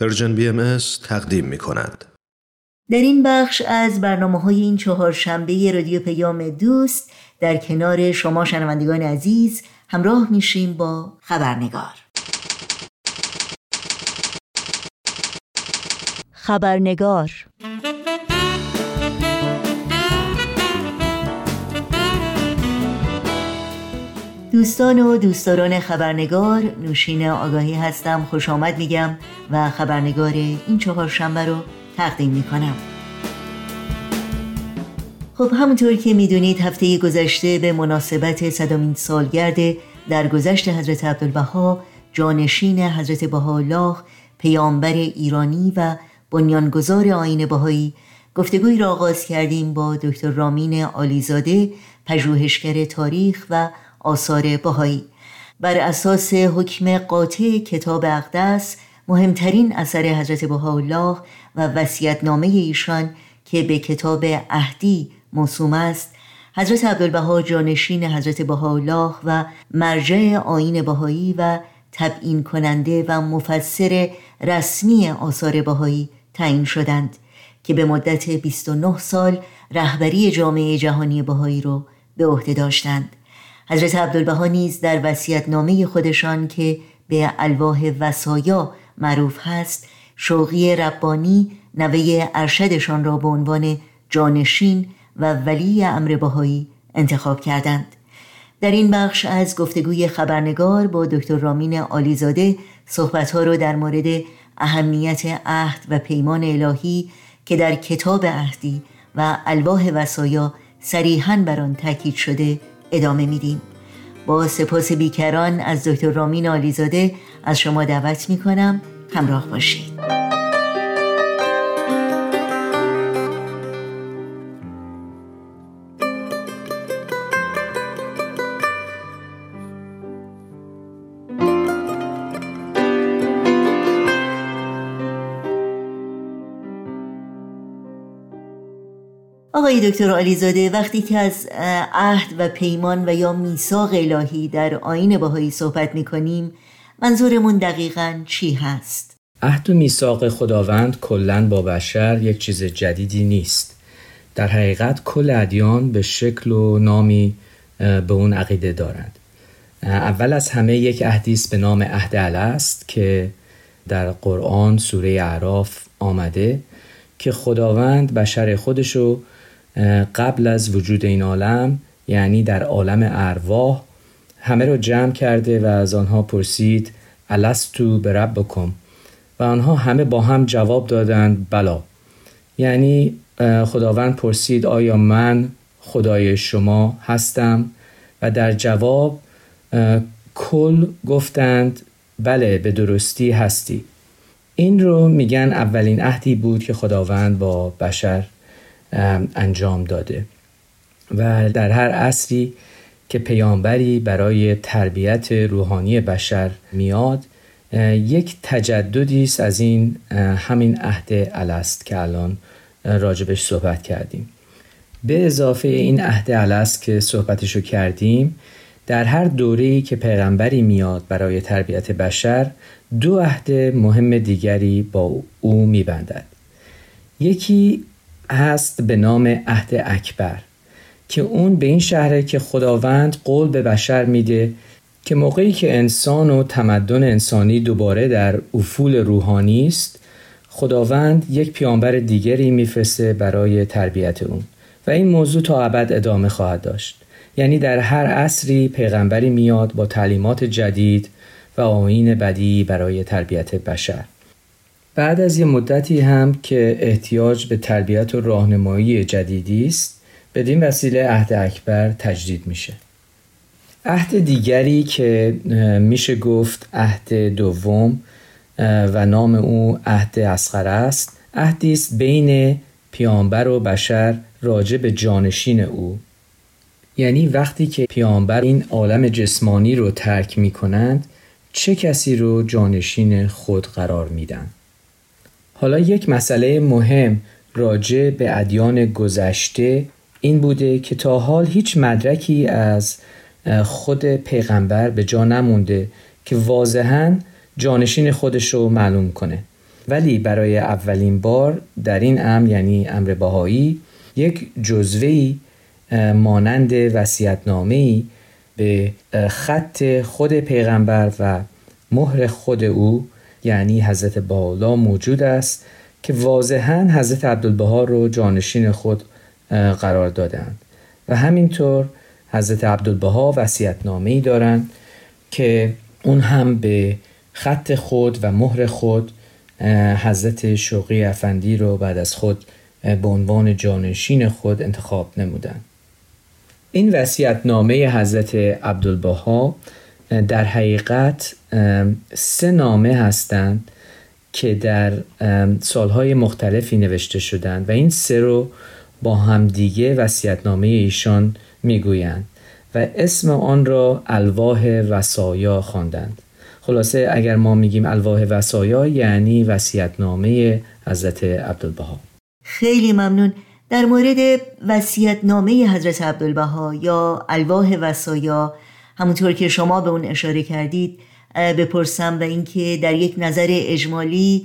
پرژن BMS تقدیم می‌کند. در این بخش از برنامه‌های این چهارشنبه رادیو پیام دوست در کنار شما شنوندگان عزیز همراه میشیم با خبرنگار. دوستان و دوستداران خبرنگار، نوشین آگاهی هستم، خوش آمد میگم و خبرنگار این چهارشنبه رو تقدیم میکنم. خب همونطور که میدونید هفته گذشته به مناسبت 100مین سالگرد درگذشت حضرت عبدالبها، جانشین حضرت بهاءالله، پیامبر ایرانی و بنیانگذار آیین بهایی، گفتگویی را آغاز کردیم با دکتر رامین علیزاده، پژوهشگر تاریخ و آثار بهایی. بر اساس حکم قاطع کتاب اقدس، مهمترین اثر حضرت بهاءالله و وصیت‌نامه ایشان که به کتاب عهدی موسوم است، حضرت عبدالبها جانشین حضرت بهاءالله و مرجع آیین بهایی و تبیین کننده و مفسر رسمی آثار بهایی تعیین شدند که به مدت 29 سال رهبری جامعه جهانی بهایی را به عهده داشتند. حضرت عبدالبها نیز در وصیت‌نامه خودشان که به الواح-وصایا معروف هست، شوقی ربانی نوه ارشدشان را به عنوان جانشین و ولی امر بهایی انتخاب کردند. در این بخش از گفتگوی خبرنگار با دکتر رامین علیزاده صحبتها را در مورد اهمیت عهد و پیمان الهی که در کتاب عهدی و الواح-وصایا صریحاً بر آن تاکید شده ادامه میدیم. با سپاس بیکران از دکتر رامین علیزاده از شما دعوت میکنم همراه باشید. آقای دکتر علیزاده، وقتی که از عهد و پیمان و یا میثاق الهی در آیین بهایی صحبت میکنیم، منظورمون دقیقاً چی هست؟ عهد و میثاق خداوند کلاً با بشر یک چیز جدیدی نیست. در حقیقت کل ادیان به شکل و نامی به اون عقیده دارند. اول از همه یک عهدی است به نام عهد اعلی است که در قرآن سوره اعراف آمده که خداوند بشر خودشو قبل از وجود این عالم، یعنی در عالم ارواح، همه رو جمع کرده و از آنها پرسید الستو بربکم، و آنها همه با هم جواب دادند بلا. یعنی خداوند پرسید آیا من خدای شما هستم؟ و در جواب کل گفتند بله به درستی هستی. این رو میگن اولین عهدی بود که خداوند با بشر انجام داده. و در هر عصری که پیامبری برای تربیت روحانی بشر میاد، یک تجددی است از این همین عهد اعلی است که الان راجبش صحبت کردیم. به اضافه این عهد اعلی است که صحبتشو کردیم، در هر دوره‌ای که پیغمبری میاد برای تربیت بشر، دو عهد مهم دیگری با او میبندد. یکی هست به نام عهد اکبر که اون به این شهره که خداوند قول به بشر میده که موقعی که انسان و تمدن انسانی دوباره در افول روحانی است، خداوند یک پیامبر دیگری میفرسته برای تربیت اون و این موضوع تا ابد ادامه خواهد داشت. یعنی در هر عصری پیغمبری میاد با تعلیمات جدید و آیین بدیعی برای تربیت بشر. بعد از یه مدتی هم که احتیاج به تربیت و راهنمایی جدیدی است، بدین وسیله عهد اکبر تجدید میشه. عهد دیگری که میشه گفت عهد دوم و نام او عهد اصغر است، عهدی است بین پیامبر و بشر راجع به جانشین او. یعنی وقتی که پیامبر این عالم جسمانی رو ترک میکنند، چه کسی رو جانشین خود قرار میدن؟ حالا یک مسئله مهم راجع به ادیان گذشته این بوده که تا حال هیچ مدرکی از خود پیغمبر به جا نمونده که واضحاً جانشین خودش رو معلوم کنه. ولی برای اولین بار در این امر، یعنی امر بهایی، یک جزوه‌ای مانند وصیت‌نامه‌ای به خط خود پیغمبر و مهر خود او، یعنی حضرت بهاءالله، موجود است که واضحاً حضرت عبدالبها رو جانشین خود قرار دادند. و همینطور حضرت عبدالبها وصیت‌نامه‌ای دارند که اون هم به خط خود و مهر خود حضرت شوقی افندی رو بعد از خود به عنوان جانشین خود انتخاب نمودند. این وصیت‌نامه حضرت عبدالبها در حقیقت 3 نامه هستند که در سالهای مختلفی نوشته شدند و این 3 رو با همدیگه وصیت‌نامه ایشان میگویند و اسم آن را الواح-وصایا خواندند. خلاصه اگر ما میگیم الواح-وصایا یعنی وصیت‌نامه حضرت عبدالبها. خیلی ممنون. در مورد وصیت‌نامه حضرت عبدالبها یا الواح-وصایا، همونطور که شما به اون اشاره کردید، بپرسم و اینکه در یک نظر اجمالی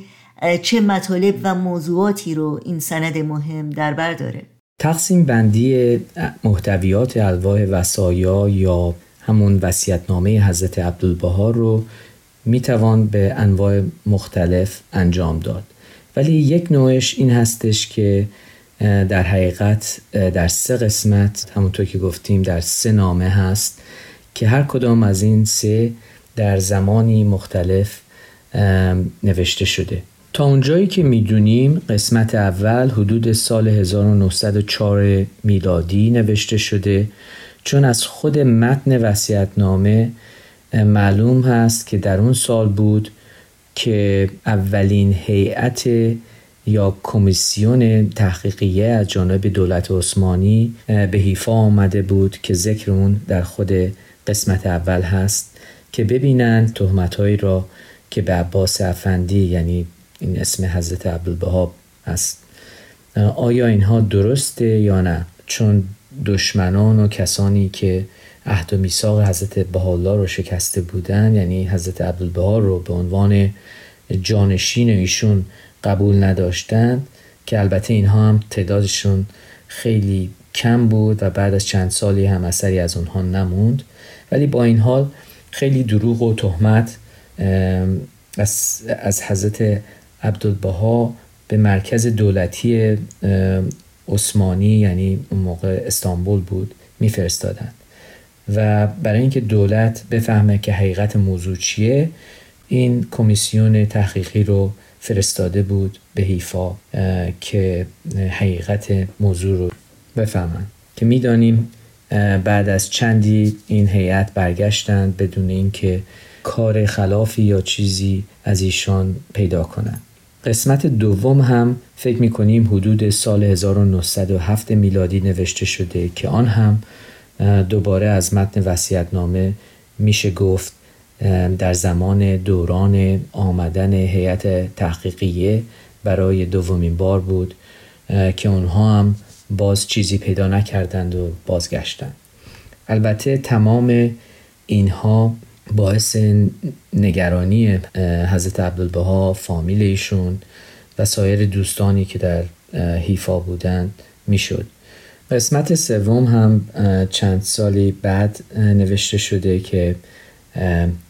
چه مطالب و موضوعاتی رو این سند مهم در بر داره؟ تقسیم بندی محتویات الواح-وصایا یا همون وصیت‌نامه حضرت عبدالبها رو میتوان به انواع مختلف انجام داد، ولی یک نوعش این هستش که در حقیقت در 3 قسمت، همونطور که گفتیم در 3 نامه هست که هر کدام از این 3 در زمانی مختلف نوشته شده. تا اونجایی که میدونیم قسمت اول حدود سال 1904 میلادی نوشته شده، چون از خود متن وصیت‌نامه معلوم هست که در اون سال بود که اولین هیئت یا کمیسیون تحقیقیه از جانب دولت عثمانی به هیفا آمده بود که ذکر اون در خود قسمت اول هست که ببینند تهمت‌هایی را که به عباس افندی، یعنی این اسم حضرت عبدالبها است، آیا اینها درسته یا نه، چون دشمنان و کسانی که عهد و میثاق حضرت بهاءالله رو شکسته بودند، یعنی حضرت عبدالبها رو به عنوان جانشین ایشون قبول نداشتند، که البته اینها هم تعدادشون خیلی کم بود و بعد از چند سالی هم اثری از اونها نموند، ولی با این حال خیلی دروغ و تهمت از حضرت عبدالبها به مرکز دولتی عثمانی، یعنی اون موقع استانبول بود، میفرستادند و برای اینکه دولت بفهمه که حقیقت موضوع چیه، این کمیسیون تحقیقی رو فرستاده بود به حیفا که حقیقت موضوع رو بفهمن. که میدانیم بعد از چندی این هیئت برگشتند بدون اینکه کار خلافی یا چیزی از ایشان پیدا کنند. قسمت دوم هم فکر می‌کنیم حدود سال 1907 میلادی نوشته شده که آن هم دوباره از متن وصیت‌نامه میشه گفت در زمان دوران آمدن هیئت تحقیقیه برای دومین بار بود که اونها هم باز چیزی پیدا نکردند و بازگشتند. البته تمام اینها باعث نگرانی حضرت عبدالبها، فامیل ایشون و سایر دوستانی که در حیفا بودند میشد. قسمت سوم هم چند سالی بعد نوشته شده که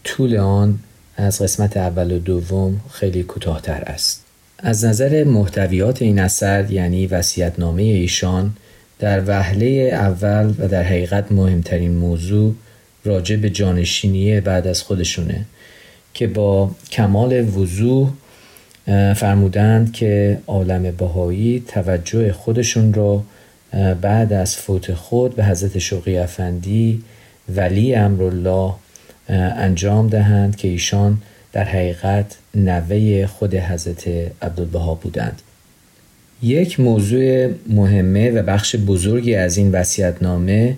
طول آن از قسمت اول و دوم خیلی کوتاه‌تر است. از نظر محتویات این اثر، یعنی وصیت‌نامه ایشان، در وهله اول و در حقیقت مهمترین موضوع راجع به جانشینی بعد از خودشونه که با کمال وضوح فرمودند که عالم بهایی توجه خودشون را بعد از فوت خود به حضرت شوقی افندی ولی امرالله انجام دهند که ایشان در حقیقت نوه خود حضرت عبدالبها بودند. یک موضوع مهمه و بخش بزرگی از این وصیت‌نامه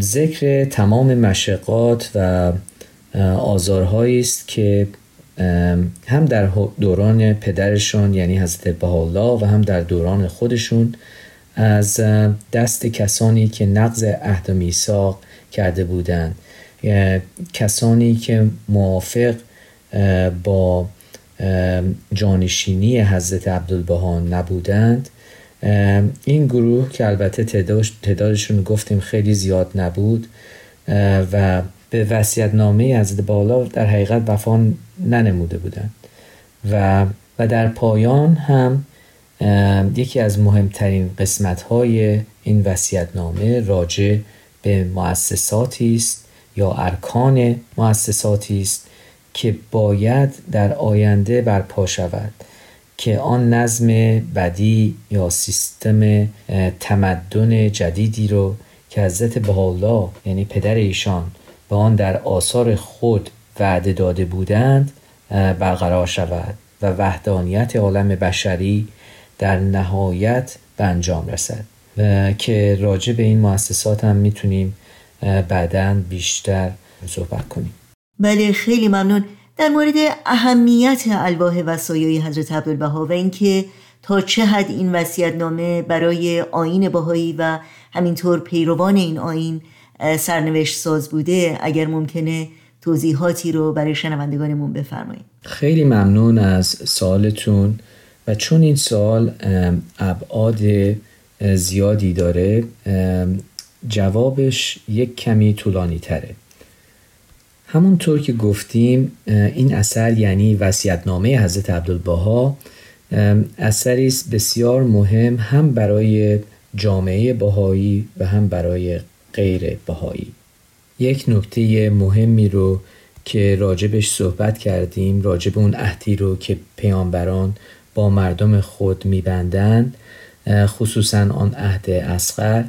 ذکر تمام مشقات و آزارهایی است که هم در دوران پدرشون یعنی حضرت بهاءالله و هم در دوران خودشون از دست کسانی که نقض عهد و میثاق کرده بودند، کسانی که موافق با جانشینی حضرت عبدالبها نبودند. این گروه که البته تعدادشون گفتیم خیلی زیاد نبود و به وصیت‌نامه حضرت بهاءالله در حقیقت وفا ننموده بودند و در پایان هم یکی از مهمترین قسمت‌های این وصیت‌نامه راجع به مؤسساتی است یا ارکان مؤسساتی است که باید در آینده برپا شود، که آن نظم بدیع یا سیستم تمدن جدیدی رو که حضرت بهاءالله یعنی پدر ایشان به آن در آثار خود وعده داده بودند برقرار شود و وحدانیت عالم بشری در نهایت به انجام رسد، که راجع به این مؤسسات هم میتونیم بعداً بیشتر صحبت کنیم. بله خیلی ممنون. در مورد اهمیت الواح وصایای حضرت عبدالبها و اینکه تا چه حد این وصیت‌نامه برای آیین بهایی و همینطور پیروان این آیین سرنوشت ساز بوده، اگر ممکنه توضیحاتی رو برای شنوندگانمون بفرمایید. خیلی ممنون از سوالتون و چون این سوال ابعاد زیادی داره جوابش یک کمی طولانی تره. همونطور که گفتیم این اثر یعنی وصیت‌نامه حضرت عبدالبها اثری است بسیار مهم هم برای جامعه بهایی و هم برای غیر بهایی. یک نکته مهمی رو که راجبش صحبت کردیم، راجب اون عهدی رو که پیامبران با مردم خود می‌بندند، خصوصاً آن عهد اصغر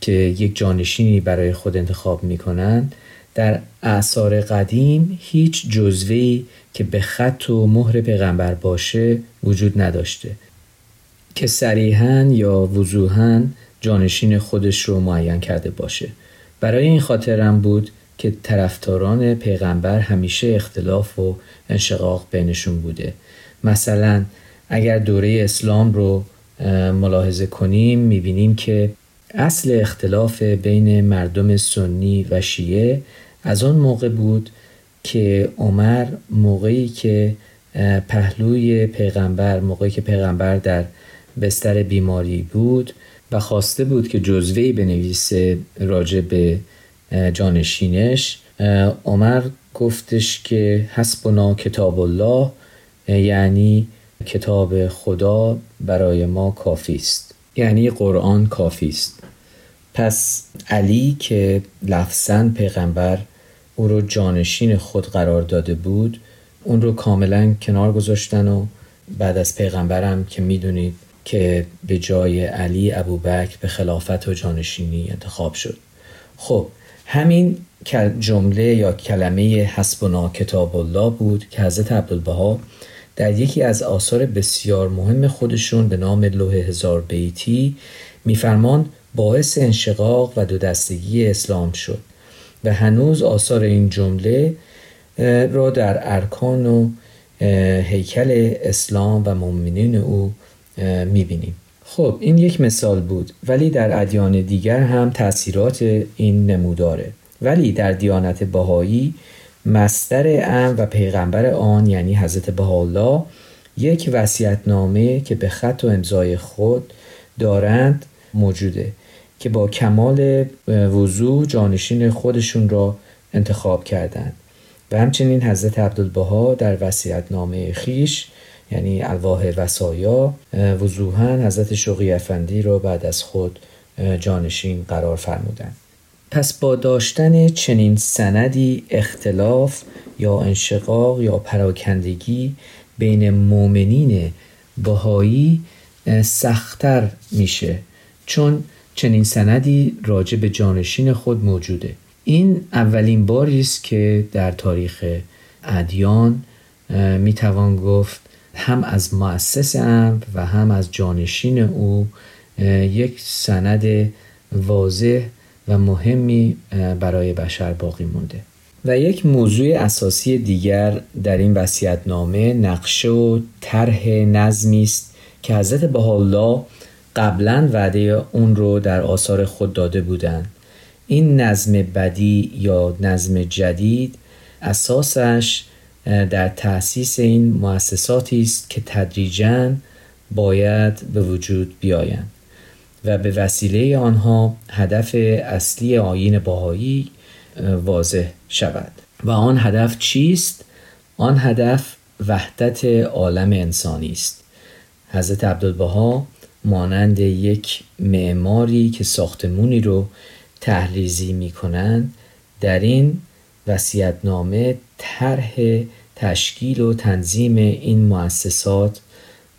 که یک جانشینی برای خود انتخاب می‌کنند، در آثار قدیم هیچ جزوه‌ای که به خط و مهر پیغمبر باشه وجود نداشته که صریحاً یا وضوحاً جانشین خودش رو معین کرده باشه. برای این خاطرم بود که طرفداران پیغمبر همیشه اختلاف و انشقاق بینشون بوده. مثلا اگر دوره اسلام رو ملاحظه کنیم میبینیم که اصل اختلاف بین مردم سنی و شیعه از آن موقع بود که عمر موقعی که پهلوی پیغمبر، موقعی که پیغمبر در بستر بیماری بود و خواسته بود که جزوه‌ای بنویسه راجع به جانشینش، عمر گفتش که حسبنا کتاب الله، یعنی کتاب خدا برای ما کافی است، یعنی قرآن کافی است. پس علی که لفظاً پیغمبر او رو جانشین خود قرار داده بود، اون رو کاملاً کنار گذاشتن و بعد از پیغمبرم که میدونید که به جای علی ابوبکر به خلافت و جانشینی انتخاب شد. خب همین جمله یا کلمه حسبنا کتاب الله بود که حضرت عبدالبها در یکی از آثار بسیار مهم خودشون به نام لوح هزار بیتی میفرمان باعث انشقاق و دو دستگی اسلام شد و هنوز آثار این جمله را در ارکان و هیکل اسلام و مؤمنین او میبینیم. خب این یک مثال بود، ولی در ادیان دیگر هم تأثیرات این نموداره. ولی در دیانت بهایی مصدر امر و پیغمبر آن یعنی حضرت بهاءالله یک وصیت‌نامه که به خط و امضای خود دارند موجوده که با کمال وضوح جانشین خودشون را انتخاب کردند و همچنین حضرت عبدالبها در وصیت‌نامه خیش یعنی الواح-ی-وصایا وضوحاً حضرت شقی افندی را بعد از خود جانشین قرار فرمودند. پس با داشتن چنین سندی اختلاف یا انشقاق یا پراکندگی بین مؤمنین بهایی سخت‌تر میشه چون چنین سندی راجع به جانشین خود موجوده. این اولین باری است که در تاریخ ادیان میتوان گفت هم از مؤسس امر و هم از جانشین او یک سند واضح و مهمی برای بشر باقی مونده. و یک موضوع اساسی دیگر در این وصیت‌نامه نقشه و طرح نظمی است که حضرت بهاءالله قبلا وعده اون رو در آثار خود داده بودند. این نظم بدیع یا نظم جدید اساسش در تأسیس این مؤسساتی است که تدریجاً باید به وجود بیایند و به وسیله آنها هدف اصلی آیین بهایی واضح شود. و آن هدف چیست؟ آن هدف وحدت عالم انسانی است. حضرت عبدالبها مانند یک معماری که ساختمانی رو تحریزی می کنند، در این وصیت‌نامه طرح تشکیل و تنظیم این مؤسسات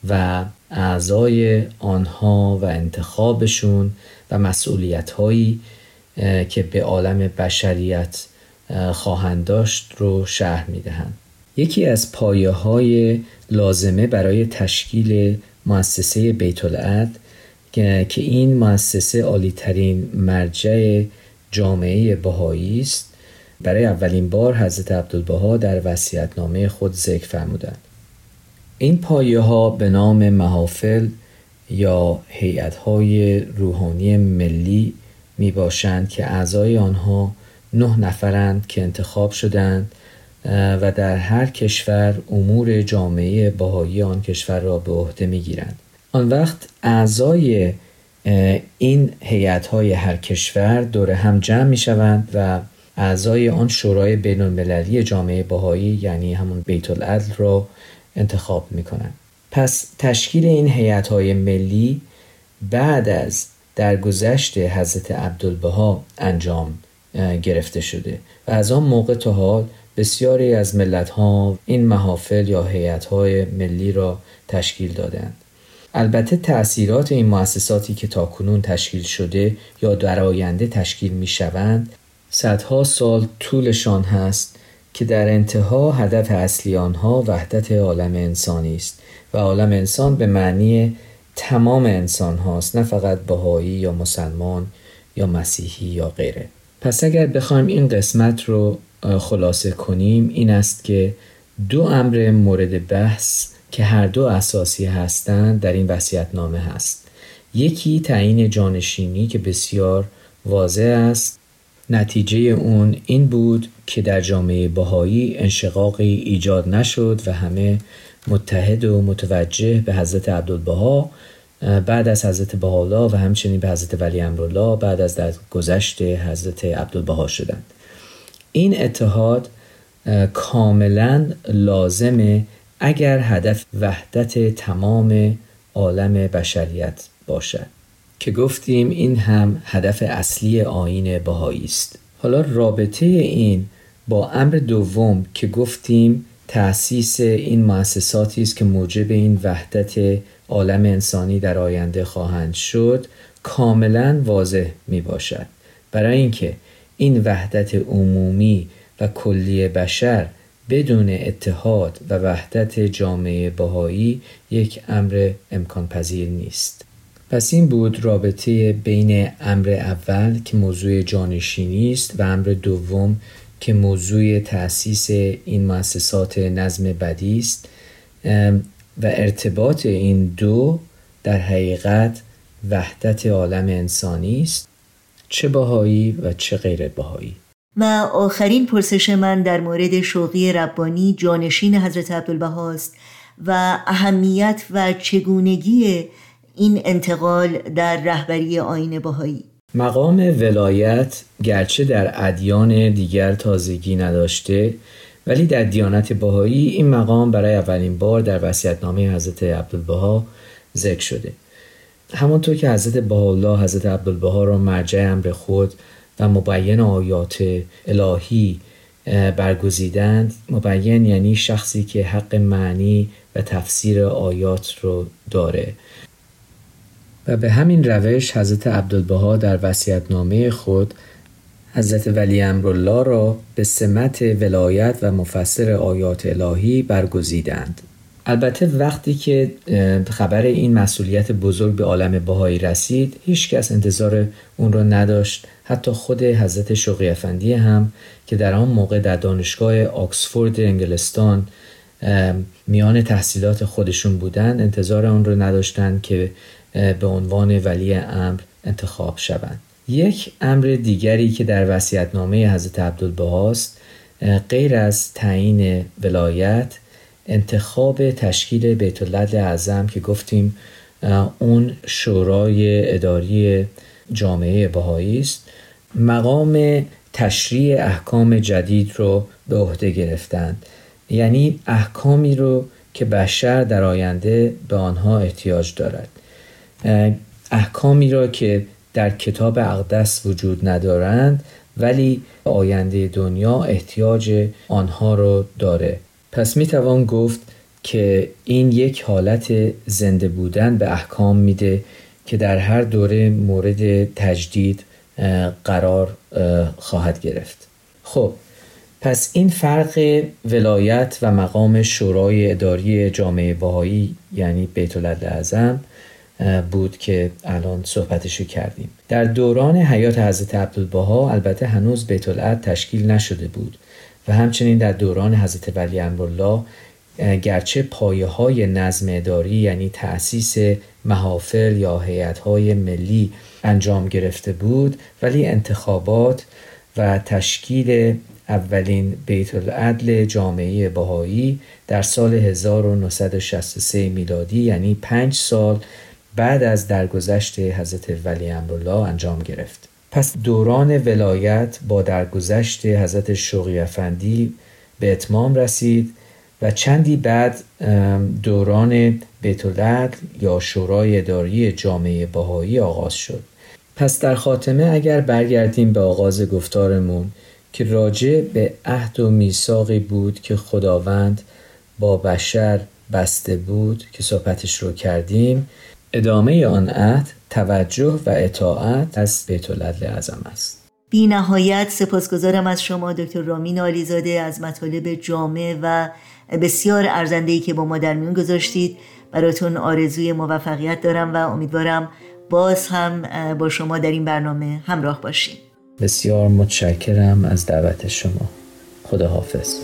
و اعضای آنها و انتخابشون و مسئولیت‌هایی که به عالم بشریت خواهند داشت رو شرح می‌دهند. یکی از پایه‌های لازمه برای تشکیل مؤسسه بیت‌العدل که این مؤسسه عالی‌ترین مرجع جامعه بهایی است، برای اولین بار حضرت عبدالبها در وصیت‌نامه خود ذکر فرمودند. این پایه‌ها به نام محافل یا هیئت‌های روحانی ملی می باشند که اعضای آنها 9 نفرند که انتخاب شدند و در هر کشور امور جامعه بهایی آن کشور را به عهده می گیرند. آن وقت اعضای این هیئت‌های هر کشور دور هم جمع می شوند و اعضای آن شورای بین‌المللی جامعه بهایی یعنی همون بیت‌العدل را انتخاب می کنند. پس تشکیل این هیئت‌های ملی بعد از درگذشت حضرت عبدالبها انجام گرفته شده و از آن موقع تا حال بسیاری از ملت‌ها این محافل یا هیئت‌های ملی را تشکیل دادند. البته تأثیرات این مؤسساتی که تاکنون تشکیل شده یا در آینده تشکیل می‌شوند صدها سال طولشان هست که در انتها هدف اصلی آنها وحدت عالم انسانی است و عالم انسان به معنی تمام انسان هاست، نه فقط بهایی یا مسلمان یا مسیحی یا غیره. پس اگر بخوایم این قسمت رو خلاصه کنیم، این است که 2 امر مورد بحث که هر دو اساسی هستند در این وصیت‌نامه هست. یکی تعیین جانشینی که بسیار واضح است. نتیجه اون این بود که در جامعه بهایی انشقاقی ایجاد نشد و همه متحد و متوجه به حضرت عبدالبها بعد از حضرت بهاءالله و همچنین به حضرت ولی امرالله بعد از درگذشت حضرت عبدالبها شدند. این اتحاد کاملا لازمه اگر هدف وحدت تمام عالم بشریت باشد که گفتیم این هم هدف اصلی آیین بهایی است. حالا رابطه این با امر دوم که گفتیم تأسیس این مؤسساتی است که موجب این وحدت عالم انسانی در آینده خواهند شد کاملا واضح می باشد. برای اینکه این وحدت عمومی و کلی بشر بدون اتحاد و وحدت جامعه بهایی یک امر امکان پذیر نیست. پس این بود رابطه بین امر اول که موضوع جانشینی است و امر دوم که موضوع تأسیس این مؤسسات نظم بدی است و ارتباط این دو در حقیقت وحدت عالم انسانی است، چه بهایی و چه غیر بهایی. ما آخرین پرسش من در مورد شوقی ربانی جانشین حضرت عبدالبها است و اهمیت و چگونگی این انتقال در رهبری آیین بهایی. مقام ولایت گرچه در ادیان دیگر تازگی نداشته، ولی در دیانت بهایی این مقام برای اولین بار در وصیت‌نامه حضرت عبدالبها ذکر شده. همانطور که حضرت بهاءالله حضرت عبدالبها را مرجع امر خود و مبین آیات الهی برگزیدند، مبین یعنی شخصی که حق معنی و تفسیر آیات رو داره، و به همین روش حضرت عبدالبها در وصیت‌نامه خود حضرت ولی امرالله را به سمت ولایت و مفسر آیات الهی برگزیدند. البته وقتی که خبر این مسئولیت بزرگ به عالم بهایی رسید، هیچ کس انتظار اون را نداشت. حتی خود حضرت شوقی افندی هم که در آن موقع در دانشگاه آکسفورد انگلستان میان تحصیلات خودشون بودند، انتظار اون رو نداشتند که به عنوان ولی امر انتخاب شوند. یک امر دیگری که در وصیت‌نامه حضرت عبدالبها است غیر از تعیین ولایت انتخاب تشکیل بیت‌العدل اعظم که گفتیم اون شورای اداری جامعه بهایی است، مقام تشریع احکام جدید رو به عهده گرفتند، یعنی احکامی رو که بشر در آینده به آنها احتیاج دارد، احکامی را که در کتاب اقدس وجود ندارند ولی آینده دنیا احتیاج آنها رو داره. پس میتوان گفت که این یک حالت زنده بودن به احکام میده که در هر دوره مورد تجدید قرار خواهد گرفت. خب پس این فرق ولایت و مقام شورای اداری جامعه بهایی یعنی بیت‌العدل اعظم بود که الان صحبتش کردیم. در دوران حیات حضرت عبدالبها البته هنوز بیت‌العدل تشکیل نشده بود و همچنین در دوران حضرت ولی امرالله گرچه پایه‌های نظم اداری یعنی تأسیس محافل یا هیئت‌های ملی انجام گرفته بود، ولی انتخابات و تشکیل اولین بیت‌العدل جامعه بهایی در سال 1963 میلادی یعنی 5 سال بعد از درگذشت حضرت ولی امرالله انجام گرفت. پس دوران ولایت با درگذشت حضرت شوقی افندی به اتمام رسید و چندی بعد دوران بیت‌العدل یا شورای اداری جامعه بهایی آغاز شد. پس در خاتمه اگر برگردیم به آغاز گفتارمون که راجع به عهد و میثاقی بود که خداوند با بشر بسته بود که صحبتش رو کردیم، ادامه آن عهد توجه و اطاعت از بیت‌العدل اعظم است. بی نهایت سپاسگزارم از شما دکتر رامین علیزاده از مطالب جامع و بسیار ارزنده‌ای که با ما در میون گذاشتید. براتون آرزوی موفقیت دارم و امیدوارم باز هم با شما در این برنامه همراه باشیم. بسیار متشکرم از دعوت شما. خداحافظ.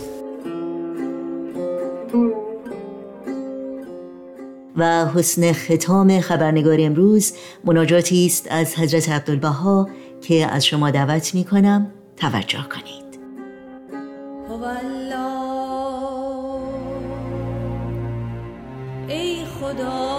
و حسن ختام خبرنگار امروز مناجاتی است از حضرت عبدالبها که از شما دعوت می‌کنم توجه کنید. ای خدا